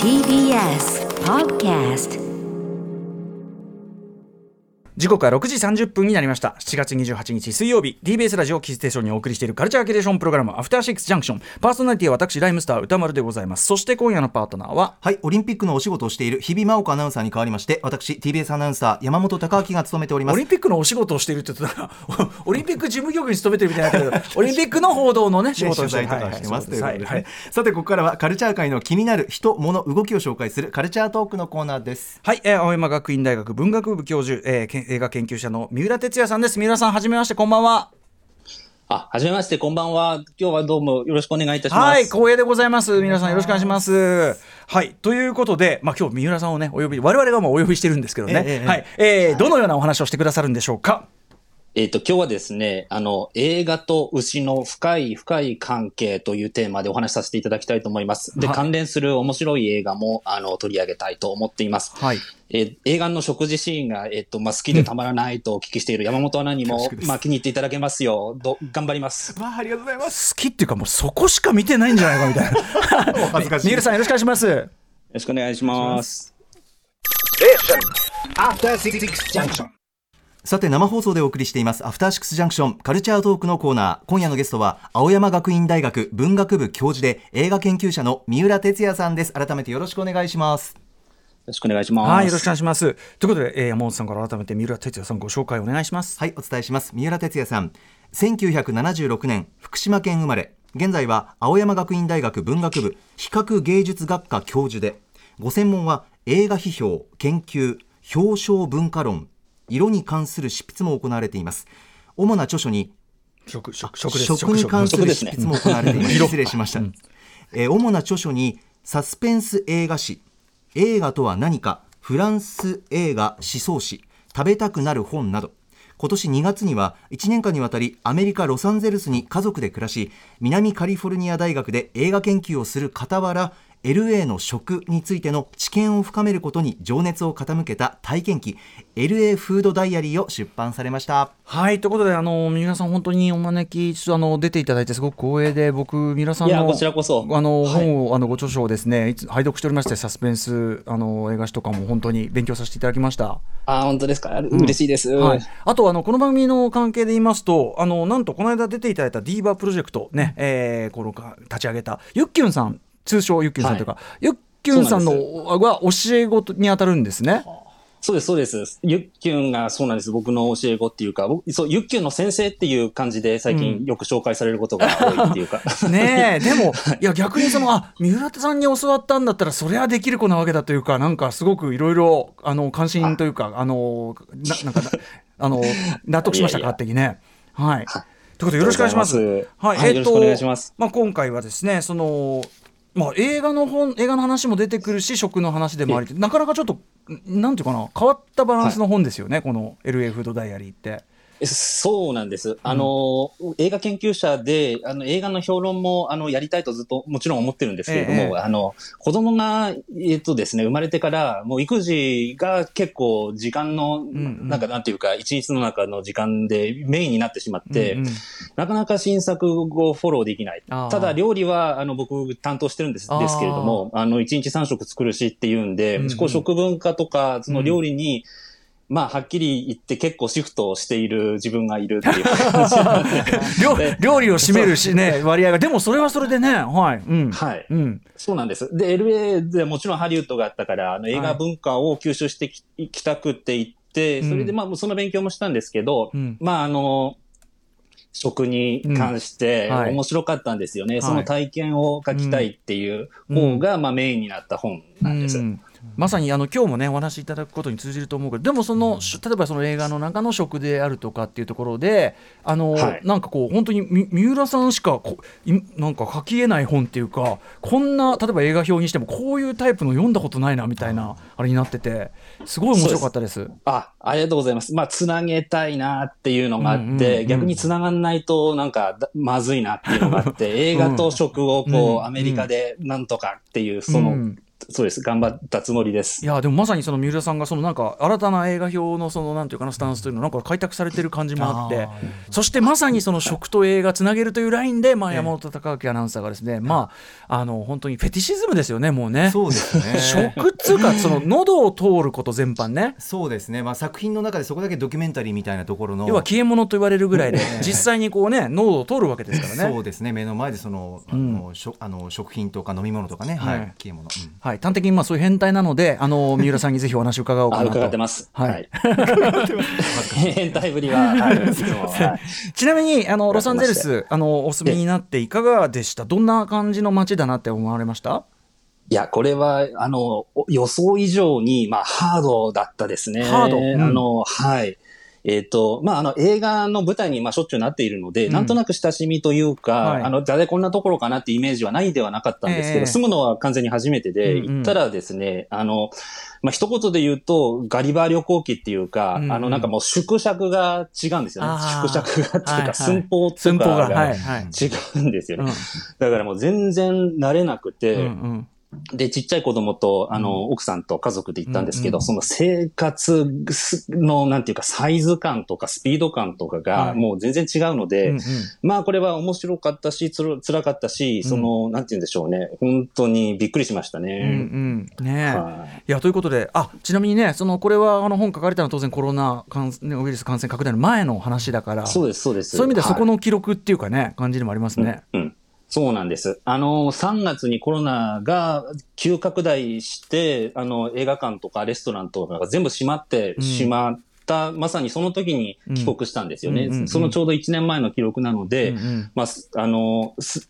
TBS Podcast。時刻は6時30分になりました。7月28日水曜日、 TBS ラジオキーステーションにお送りしているカルチャーキュレーションプログラム、アフターシックスジャンクション。パーソナリティは私ライムスター歌丸でございます。そして今夜のパートナーは、はい、オリンピックのお仕事をしている日比真央子アナウンサーに代わりまして、私 TBS アナウンサー山本貴明が務めております。オリンピックのお仕事をしているって言ったらオリンピック事務局に勤めてるみたいなけどオリンピックの報道のね仕事をしていたりとかしてますということで、はい、さてここからはカルチャー界の気になる人物動きを紹介するカルチャートークのコーナーです。はい、青山学院大学文学部教授、映画研究者の三浦哲也さんです。三浦さん、はじめまして、こんばんは。あ、はじめまして、こんばんは。今日はどうもよろしくお願いいたします。はい、光栄でございます。三浦さん、よろしくお願いします。はい、ということで、まあ、今日三浦さんをね、我々がもうお呼びしてるんですけどね、はい、どのようなお話をしてくださるんでしょうか。今日はですね、映画と牛の深い関係というテーマでお話しさせていただきたいと思います。で、関連する面白い映画も、取り上げたいと思っています。はい。映画の食事シーンが、好きでたまらないとお聞きしている山本アナにも、気に入っていただけますよう、頑張ります。まあ、ありがとうございます。好きっていうか、もうそこしか見てないんじゃないかみたいな。お恥ずかしい。ニールさん、よろしくお願いします。よろしくお願いします。After Six Junction。さて、生放送でお送りしていますアフターシックスジャンクションカルチャートークのコーナー。今夜のゲストは青山学院大学文学部教授で映画研究者の三浦哲也さんです。改めてよろしくお願いします。よろしくお願いします。はい、よろしくお願いします。ということで、山本さんから改めて三浦哲也さんご紹介お願いします。はい、お伝えします。三浦哲也さん、1976年福島県生まれ、現在は青山学院大学文学部比較芸術学科教授で、ご専門は映画批評研究、表彰文化論、色に関する執筆も行われています。主な著書に食に関する執筆も行われています。失礼しました、主な著書にサスペンス映画史、映画とは何か、フランス映画思想史、食べたくなる本など、今年2月には1年間にわたりアメリカロサンゼルスに家族で暮らし、南カリフォルニア大学で映画研究をする傍ら、LA の食についての知見を深めることに情熱を傾けた体験記、 LA フードダイアリーを出版されました。はい、ということで、三浦さん本当にお招き出ていただいてすごく光栄で、僕三浦さんのこちらこそ本をご著書をですね、拝読しておりまして、サスペンス映画史とかも本当に勉強させていただきました。あ、本当ですか、嬉しいです、はい、あとこの番組の関係で言いますと、なんとこの間出ていただいたディーバープロジェクトね、この立ち上げたユッキュンさん、通称ユッキュンさんというか、はい、ユッキュンさんが教え子に当たるんですね。そうですそうです。ユッキュンがそうなんです。僕の教え子っていうか、そうユッキュンの先生っていう感じで最近よく紹介されることが多いっていうか。ねえでもいや逆に三浦さんに教わったんだったらそれはできる子なわけだというか、なんかすごくいろいろ関心というかなんか納得しましたか、勝手にね。はい。ということでよろしくお願いします。はい、よろしくお願いします。まあ今回はですね、映画の話も出てくるし、食の話でもあり、なかなかちょっとなんていうかな、変わったバランスの本ですよね、はい、この LA フードダイアリーって。そうなんです、映画研究者で映画の評論もやりたいとずっともちろん思ってるんですけれども、子供が、ですね、生まれてからもう育児が結構時間の、なんていうか一日の中の時間でメインになってしまって、なかなか新作をフォローできない。ただ料理は僕担当してるんですけれども、1日3食作るしっていうんで、食文化とかその料理に、はっきり言って結構シフトをしている自分がいるっていう感じなんで料理を占めるしね、割合が。でもそれはそれでね、はい、はい、そうなんです。で、LA でもちろんハリウッドがあったから、映画文化を吸収してきたくって言って、それでその勉強もしたんですけど、食に関して面白かったんですよね。その体験を書きたいっていう方が、メインになった本なんです。まさに今日もねお話しいただくことに通じると思うけど、でも例えばその映画の中の食であるとかっていうところでなんかこう本当に三浦さんしかなんか書きえない本っていうか、こんな例えば映画表にしてもこういうタイプの読んだことないなみたいなあれになってて、すごい面白かったです。ありがとうございます。つなげたいなっていうのがあって、逆につながんないとなんかまずいなっていうのがあって、映画と食をアメリカでなんとかっていうそのそうです。頑張ったつもりです。いやでもまさにその三浦さんがそのなんか新たな映画表のそのなんていうかなスタンスというのをなんか開拓されてる感じもあって、そしてまさにその食と映画つなげるというラインで、まあ山本貴明アナウンサーがですね、まあ本当にフェティシズムですよねもうね。そうですね。食っつうかその喉を通ること全般ね。そうですね。まあ作品の中でそこだけドキュメンタリーみたいなところの要は消え物と言われるぐらいで実際にこうね喉を通るわけですからね。そうですね。目の前でその食品とか飲み物とかね、はい、消え物。うんはい、端的にまあそういう変態なので三浦さんにぜひお話を伺おうかなと伺ってます、はい、変態ぶりは、はい、ちなみにロサンゼルスお住みになっていかがでした？どんな感じの街だなって思われました？いやこれは予想以上に、まあ、ハードだったですね。ハード、うん、はいまあ、映画の舞台に、まあ、しょっちゅうなっているので、うん、なんとなく親しみというか、はい、だれこんなところかなってイメージはないではなかったんですけど、住むのは完全に初めてで、行ったらですね、まあ、一言で言うと、ガリバー旅行記っていうか、なんかもう縮尺が違うんですよね。縮尺がっていうか、寸法とかが違うんですよね。だからもう全然慣れなくて、で、ちっちゃい子供と、奥さんと家族で行ったんですけど、その生活の、なんていうか、サイズ感とかスピード感とかが、もう全然違うので、まあ、これは面白かったし、辛かったし、なんていうんでしょうね、本当にびっくりしましたね。ねえ。いや、ということで、ちなみにね、これは、本書かれたのは当然コロナウイルス感染拡大の前の話だから、そうです、そうです。そういう意味では、そこの記録っていうかね、感じでもありますね。そうなんです。3月にコロナが急拡大して、映画館とかレストランとかが全部閉まってしまった、まさにその時に帰国したんですよね。そのちょうど1年前の記録なので、まあ、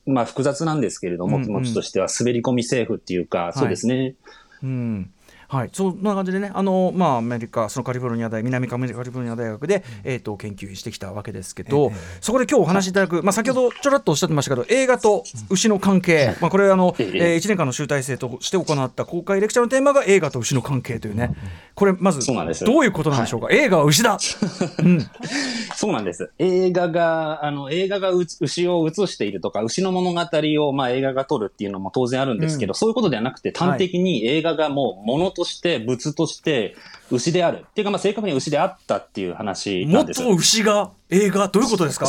まあ、複雑なんですけれども、気持ちとしては滑り込みセーフっていうか、そうですね。はい、はい、そんな感じでね、まあ、アメリカそのカリフォルニア大南カリフォルニア大学で、研究してきたわけですけど、そこで今日お話しいただく、まあ、先ほどちょらっとおっしゃってましたけど映画と牛の関係、まあ、これは1年間の集大成として行った公開レクチャーのテーマが映画と牛の関係というね、これまずどういうことなんでしょうか？映画は牛だ、そうなんです。映画が牛を映しているとか牛の物語を、まあ、映画が撮るっていうのも当然あるんですけど、そういうことではなくて端的に映画がもう物として物として牛であるっていうか、まあ正確に牛であったっていう話なんです。もっと牛が映画どういうことですか？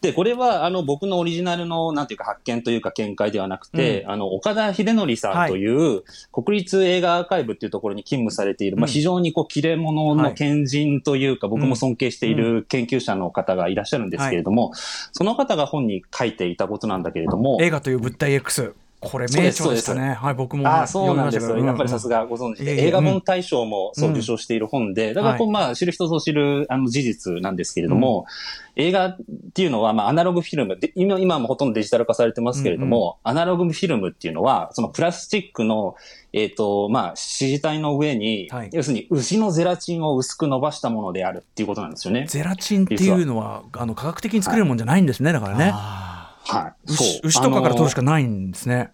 でこれは僕のオリジナルのなんていうか発見というか見解ではなくて、岡田秀則さんという国立映画アーカイブっていうところに勤務されている、まあ、非常にこう切れ者の賢人というか、僕も尊敬している研究者の方がいらっしゃるんですけれども、その方が本に書いていたことなんだけれども、映画という物体 X、これ名著でしたね。はい、僕も。そうなんですよ。やっぱりさすがご存知で、映画本大賞もそう受賞している本で、だからこう、まあ、知る人ぞ知る事実なんですけれども、映画っていうのは、まあ、アナログフィルムで、今もほとんどデジタル化されてますけれども、アナログフィルムっていうのは、そのプラスチックの、まあ、支持体の上に、要するに牛のゼラチンを薄く伸ばしたものであるっていうことなんですよね。ゼラチンっていうのは、科学的に作れるもんじゃないんですね、だからね。はい、牛とかから取るしかないんですね。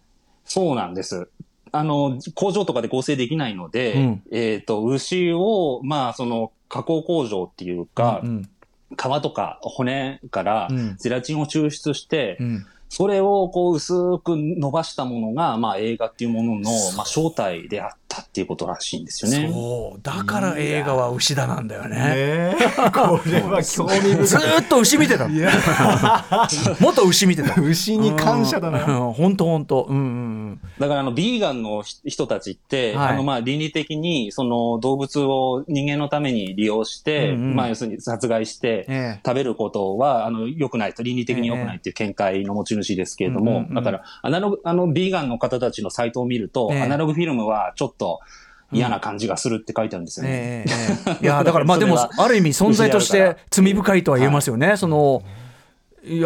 そうなんです。工場とかで合成できないので、牛を、まあ、その、加工工場っていうか、皮とか骨からゼラチンを抽出して、それをこう薄く伸ばしたものが、まあ、映画っていうものの、まあ、正体であったっていうことらしいんですよね。そうだから映画は牛だなんだよね。これは興味深い。ずっと牛見てた。もっと牛見てた。牛に感謝だな。本当本当。だからビーガンの人たちって、まあ倫理的にその動物を人間のために利用して、まあ要するに殺害して食べることは良くないと、倫理的に良くないっていう見解の持ち主ですけれども、だからビーガンの方たちのサイトを見ると、アナログフィルムはちょっと嫌な感じがするって書いてあるんですよね。いやだからまあでもある意味存在として罪深いとは言えますよね。その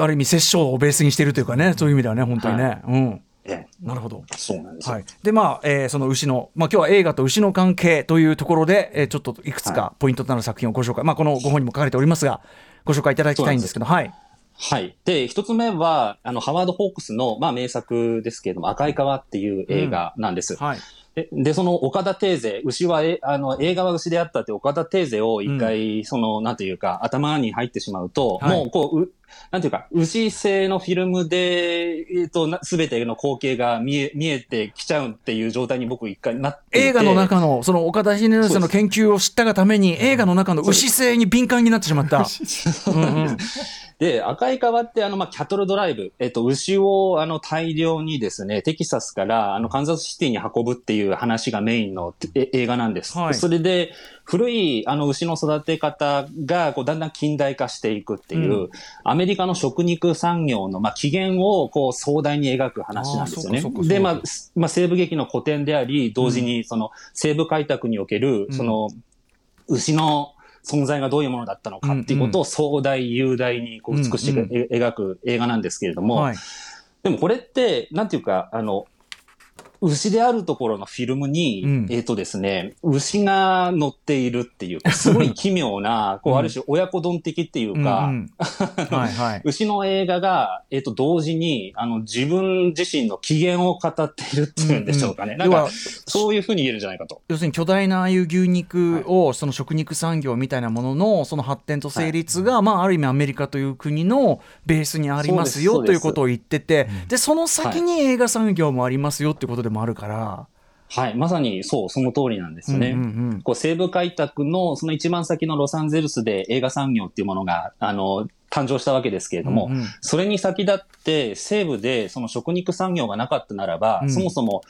ある意味殺生をベースにしているというかね、そういう意味ではね本当にね。なるほど。そうなんですよ。でまあ、その牛の、まあ、今日は映画と牛の関係というところで、ちょっといくつかポイントとなる作品をご紹介、まあこのご本にも書かれておりますがご紹介いただきたいんですけど、はい。はい。で、一つ目は、ハワード・ホークスの、まあ、名作ですけれども、赤い川っていう映画なんです。で、その岡田定税、牛は映画は牛であったって岡田定税を一回、その、なんていうか、頭に入ってしまうと、はい、もうこう、なんていうか、牛製のフィルムで、すべての光景が見えてきちゃうっていう状態に僕一回なっていて。映画の中の、その岡田秀則さんの研究を知ったがために、映画の中の牛製に敏感になってしまった。うんうん、で、赤い川って、キャトルドライブ、牛を、大量にですね、テキサスから、カンザスシティに運ぶっていう話がメインの映画なんです。はい、それで、古い牛の育て方がこうだんだん近代化していくっていう、うん、アメリカの食肉産業のまあ起源をこう壮大に描く話なんですよね。で、まあ西部劇の古典であり、同時にその西部開拓におけるその牛の存在がどういうものだったのかっていうことを壮大雄大にこう美しく描く映画なんですけれども、はい、でもこれってなんていうか牛であるところのフィルムに、ですね、牛が乗っているっていう、すごい奇妙な、こう、ある種親子丼的っていうか、牛の映画が、同時に、自分自身の起源を語っているっていうんでしょうかね。うんうん、なんか、そういうふうに言えるんじゃないかと。要するに巨大なああいう牛肉を、はい、その食肉産業みたいなものの、その発展と成立が、はい、まあ、ある意味アメリカという国のベースにありますよということを言ってて、で、その先に映画産業もありますよってことで、でもあるから、はい、まさにそう、その通りなんですよね。うんうんうん、こう西部開拓のその一番先のロサンゼルスで映画産業っていうものが誕生したわけですけれども、うんうん、それに先立って西部でその食肉産業がなかったならば、うん、そもそも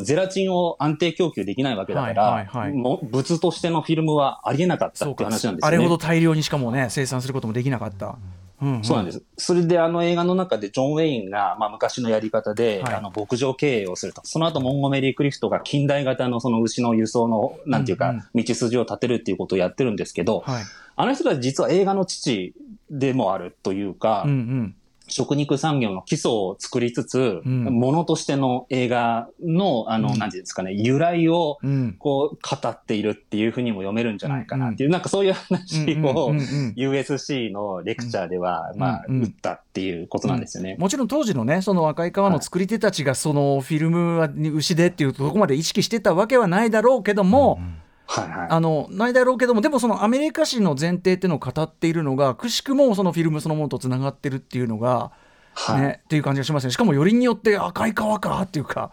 ゼラチンを安定供給できないわけだから、はいはいはい、もう物としてのフィルムはありえなかったっていう話なんですね。あれほど大量にしかもね生産することもできなかった。うんうんうんうん、そうなんです。それで映画の中でジョン・ウェインが、まあ、昔のやり方で、はい、牧場経営をすると。その後モンゴメリー・クリフトが近代型のその牛の輸送の、なんていうか、道筋を立てるっていうことをやってるんですけど、はい、人たち実は映画の父でもあるというか、うんうん、食肉産業の基礎を作りつつ、ものとしての映画の、なんていうんですかね、由来を、こう、語っているっていうふうにも読めるんじゃないかなっていう、なんかそういう話を、USC のレクチャーでは、まあ、打ったっていうことなんですよね。もちろん当時のね、その赤い川の作り手たちが、そのフィルムは牛でっていうところまで意識してたわけはないだろうけども、はいはい、ないだろうけども、でもそのアメリカ史の前提っていうのを語っているのがくしくもそのフィルムそのものとつながってるっていうのが、はい、ねっていう感じがしますね。しかもよりによって赤い川かっていうか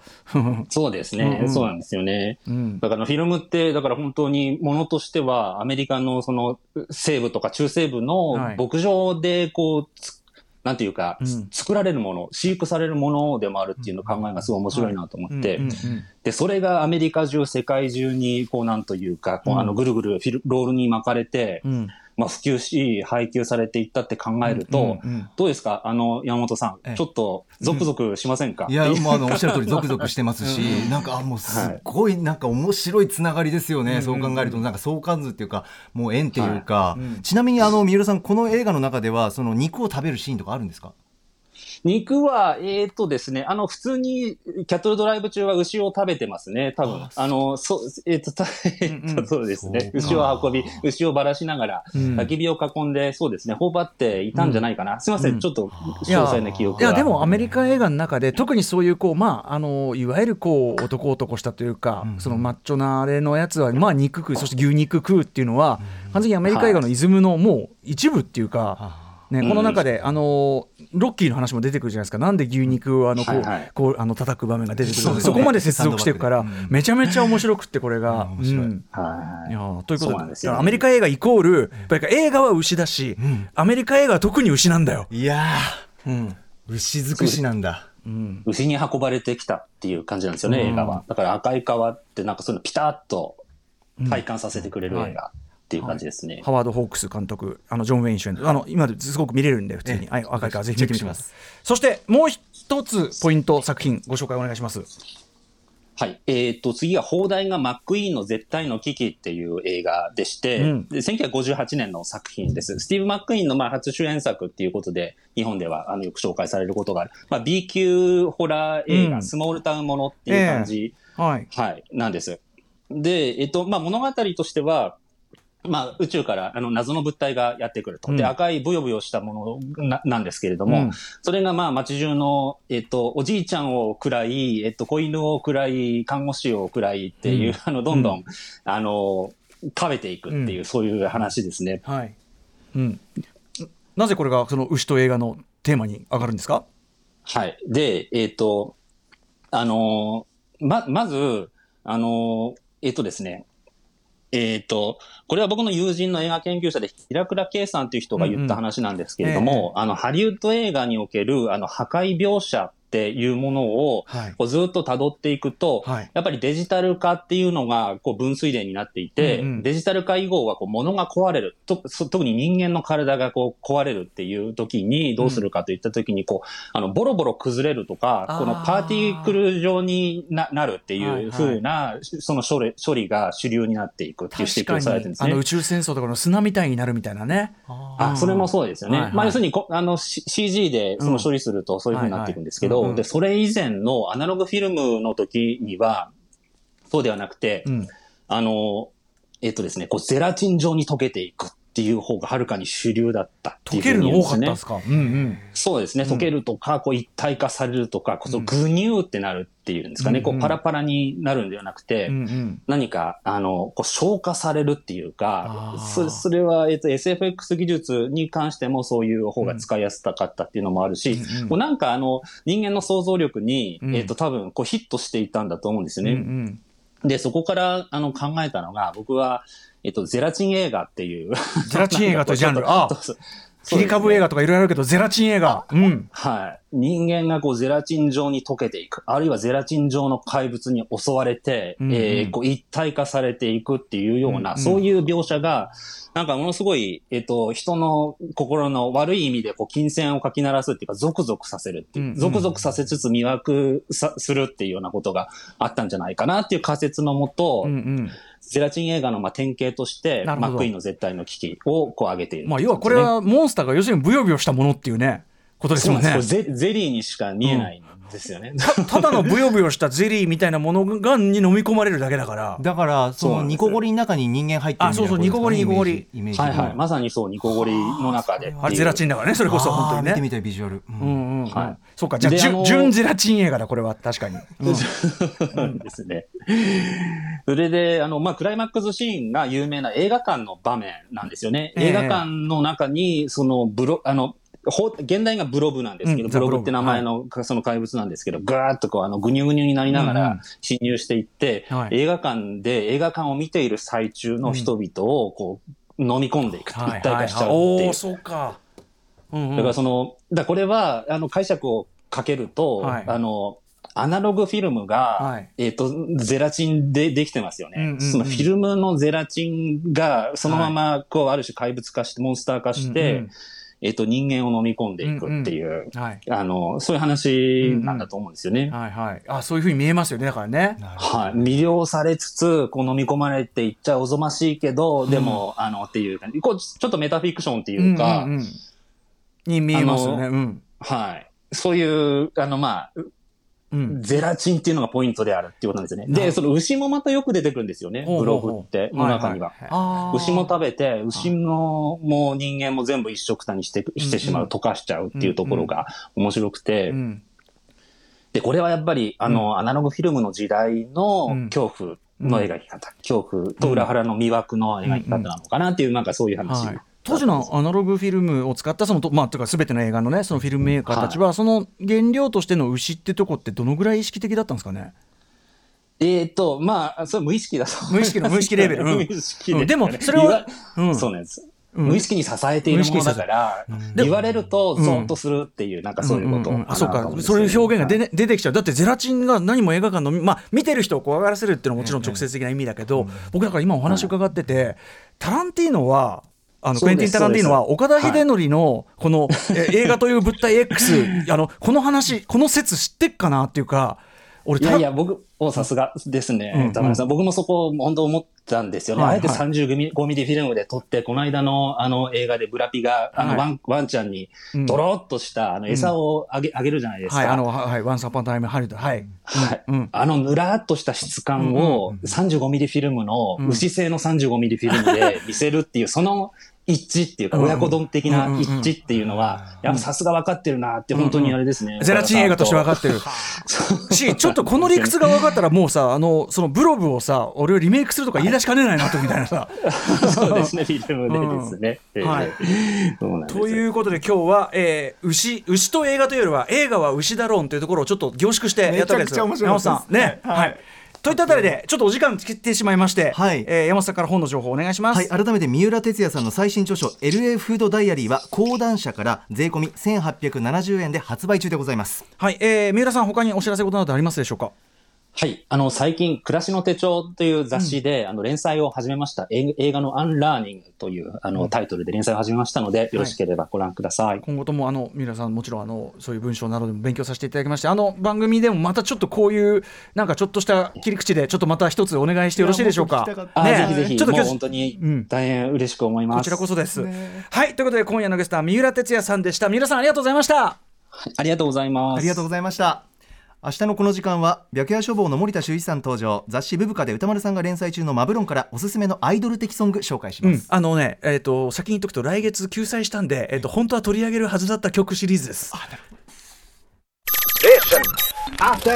そうですね、うんうん、そうなんですよね、うん、だからフィルムってだから本当にものとしてはアメリカのその西部とか中西部の牧場でこう、はい、なんていうか、作られるもの、飼育されるものでもあるっていうの考えがすごい面白いなと思って、で、それがアメリカ中、世界中に、こうなんというか、こうぐるぐるロールに巻かれて、まあ普及し、配給されていったって考えると、どうですか山本さん、ちょっとゾクゾクしませんか？いや、もうおっしゃる通りゾクゾクしてますし、なんかもうすっごいなんか面白いつながりですよね、はい、そう考えると、なんか相関図っていうか、もう縁っていうか、はい、ちなみに三浦さん、この映画の中では、その肉を食べるシーンとかあるんですか？肉は、ですね、普通に、キャトルドライブ中は牛を食べてますね、多分。そうですね。牛を運び、牛をばらしながら、焚き火を囲んで、そうですね、頬張っていたんじゃないかな。すいません、ちょっと、詳細な記憶が。いや、でも、アメリカ映画の中で、特にそういう、こう、まあ、いわゆる、こう、男したというか、そのマッチョなあれのやつは、まあ、肉食う、そして牛肉食うっていうのは、完全にアメリカ映画のイズムの、もう、一部っていうか、ね、この中で、ロッキーの話も出てくるじゃないですか。なんで牛肉を叩く場面が出てくるので、そこまで接続していくから、めちゃめちゃ面白くってこれが、ということで、アメリカ映画イコールやっぱり映画は牛だし、アメリカ映画は特に牛なんだよ。いやー、牛尽くしなんだ。牛に運ばれてきたっていう感じなんですよね、映画は。だから赤い川ってなんかそういうのピタッと体感させてくれる映画。っていう感じですね。ハワード・ホークス監督、ジョン・ウェイン主演、今ですごく見れるんで普通に、赤いからぜひチェックします。そしてもう一つポイント作品ご紹介お願いします。はい、次は邦題がマック・イーンの絶対の危機っていう映画でして、で1958年の作品です。スティーブ・マック・イーンのまあ初主演作っていうことで日本ではよく紹介されることがある、まあ、B 級ホラー映画、スモールタウンものっていう感じ、なんです。で、まあ、物語としてはまあ、宇宙から謎の物体がやってくると。で、赤いブヨブヨしたもの なんですけれども、うん、それがまあ街中の、おじいちゃんを食らい、子犬を食らい、看護師を食らいっていう、うん、どんどん、うん、食べていくっていう、うん、そういう話ですね。はい。うん。なぜこれがその牛と映画のテーマに上がるんですか？はい。で、まず、ですね、これは僕の友人の映画研究者で平倉圭さんという人が言った話なんですけれども、うんうんハリウッド映画における破壊描写っていうものをこうずっと辿っていくと、はい、やっぱりデジタル化っていうのがこう分水嶺になっていて、うんうん、デジタル化以後はこう物が壊れる特に人間の体がこう壊れるっていう時にどうするかといった時にこうボロボロ崩れるとかこのパーティクル状に なるっていう風な、はいはい、その処理が主流になっていくっていう指摘をされてるんですね。宇宙戦争とかの砂みたいになるみたいなね。それもそうですよね。はいはいまあ、要するにCG でその処理するとそういう風になっていくんですけど、はいはいうんでそれ以前のアナログフィルムの時にはそうではなくて、うん、ですねこうゼラチン状に溶けていくっていう方がはるかに主流だったっていうふうに言うんですね。溶けるの多かったですか？うんうん、そうですね溶けるとかこう一体化されるとかこうグニューってなるっていうんですかね、うん、こうパラパラになるんではなくて、うんうん、何かこう消化されるっていうか、それは、SFX 技術に関してもそういう方が使いやすかったっていうのもあるし、うんうん、もうなんか人間の想像力に、多分こうヒットしていたんだと思うんですよね。うんうん、でそこから考えたのが僕はゼラチン映画っていうゼラチン映画というジャンルあ切り株映画とかいろいろあるけど、ゼラチン映画、うんはい、人間がこうゼラチン状に溶けていくあるいはゼラチン状の怪物に襲われて、うんうんこう一体化されていくっていうような、うんうん、そういう描写がなんかものすごい、人の心の悪い意味でこう金銭をかき鳴らすっていうかゾクゾクさせるっていう、うんうん、ゾクゾクさせつつ魅惑するっていうようなことがあったんじゃないかなっていう仮説のもと、うんうんゼラチン映画の典型としてマックイーンの絶対の危機をこう挙げている、ねまあ、要はこれはモンスターが要するにブヨブヨしたものっていうねことですよね。ゼリーにしか見えないんですよね、うん、ただのブヨブヨしたゼリーみたいなものがに飲み込まれるだけだからそのニコゴリの中に人間入ってるみたいなことですかね。ニコゴリはいはいまさにそうニコゴリの中であれゼラチンだからねそれこそ本当にね見てみたいビジュアル、うんうんうんはい、そうかじゃあ純ゼラチン映画だこれは確かに、うん、ですねそれでクライマックスシーンが有名な映画館の場面なんですよね。映画館の中にその現代がブロブなんですけど、うん、ブロブって名前の、はい、その怪物なんですけど、ぐーっとこうグニュグニュになりながら侵入していって、うんうんはい、映画館を見ている最中の人々をこう飲み込んでいくと、うん、一体化しちゃうっていう。はいはい、おー、そうか。うんうん、だからこれは解釈をかけると、はい、アナログフィルムが、はい、ゼラチンでできてますよね、うんうんうん。そのフィルムのゼラチンがそのままこう、はい、ある種怪物化してモンスター化して、うんうん人間を飲み込んでいくっていう、うんうんはい、そういう話なんだと思うんですよね。うんうんはいはい、そういうふうに見えますよねだからね。はい、魅了されつつこう飲み込まれていっちゃおぞましいけど、うん、でもっていう感じこうちょっとメタフィクションっていうか、うんうんうん、に見えますよね。うん、はいそういううん、ゼラチンっていうのがポイントであるっていうことなんですよね。で、その牛もまたよく出てくるんですよね。ブログって、の中には、はいはい。牛も食べて、牛のもう人間も全部一緒くたにしてしまう、溶かしちゃうっていうところが面白くて。うんうん、で、これはやっぱり、アナログフィルムの時代の恐怖の描き方、うん、恐怖と裏腹の魅惑の描き方なのかなっていう、なんかそういう話。はい当時のアナログフィルムを使ったというか全ての映画のねそのフィルムメーカーたちはその原料としての牛ってとこってどのぐらい意識的だったんですかね。まあそれ無意識だそう。無意識レベル。うん、無意識で、ねうん、でもそれは、うん、そうなんです。無意識に支えているものだから、うん、言われるとゾンとするっていう、うん、なんかそういうこと、うんうんうん、そうかそういう表現が出てきちゃう。だってゼラチンが何も映画館の、まあ、見てる人を怖がらせるっていうのはもちろん直接的な意味だけど、うんうん、僕だから今お話伺ってて、うん、タランティーノはクエンティン・タランティーノは岡田秀則のこの映画という物体 X、はい、この話この説知ってっかなっていうか俺いや僕さすがですね、うんうん、田村さん僕もそこ本当思ったんですよね。はいはい、あえて35ミリフィルムで撮って、この間のあの映画でブラピが、はい、ワンちゃんにドロっとしたあの餌をあげるじゃないですか。はい、ワンサポンタイムハリウッド。はい。はい。うん、あのぬらっとした質感を35ミリフィルムの、牛製の35ミリフィルムで見せるっていう、その、一致っていうか、親子丼的な一致っていうのは、やっぱさすが分かってるなって、本当にあれですね。ゼラチン映画として分かってる。し、ちょっとこの理屈が分かったら、もうさ、そのブロブをさ、俺をリメイクするとか言い出しかねないなと、みたいなさ。そうですね、フィルムでですね。はい。ということで、今日は、牛と映画というよりは、映画は牛だろうというところをちょっと凝縮してやったわけですよ。山本さん。ね。はい。といったあたりでちょっとお時間つけてしまいまして、はい、山本さんから本の情報をお願いします。はい、改めて三浦哲也さんの最新著書 LA フードダイアリーは講談社から税込み1870円で発売中でございます。はい、三浦さん、他にお知らせことなどありますでしょうか。はい。最近、暮らしの手帳という雑誌で、連載を始めました。映画のアンラーニングという、タイトルで連載を始めましたので、よろしければご覧ください。はい、今後とも、三浦さん、もちろん、そういう文章などでも勉強させていただきまして、番組でもまたちょっとこういう、なんかちょっとした切り口で、ちょっとまた一つお願いしてよろしいでしょうか。ぜひぜひ、ちょっと今日、本当に大変嬉しく思います。こちらこそです。ね、はい。ということで、今夜のゲストは三浦哲也さんでした。三浦さん、ありがとうございました。はい、ありがとうございます。ありがとうございました。明日のこの時間は白夜書房の森田修一さん登場、雑誌ブブカで歌丸さんが連載中のマブロンからおすすめのアイドル的ソング紹介します。うん、先に言っとくと、来月救済したんで、本当は取り上げるはずだった曲シリーズです。あ、なるほど。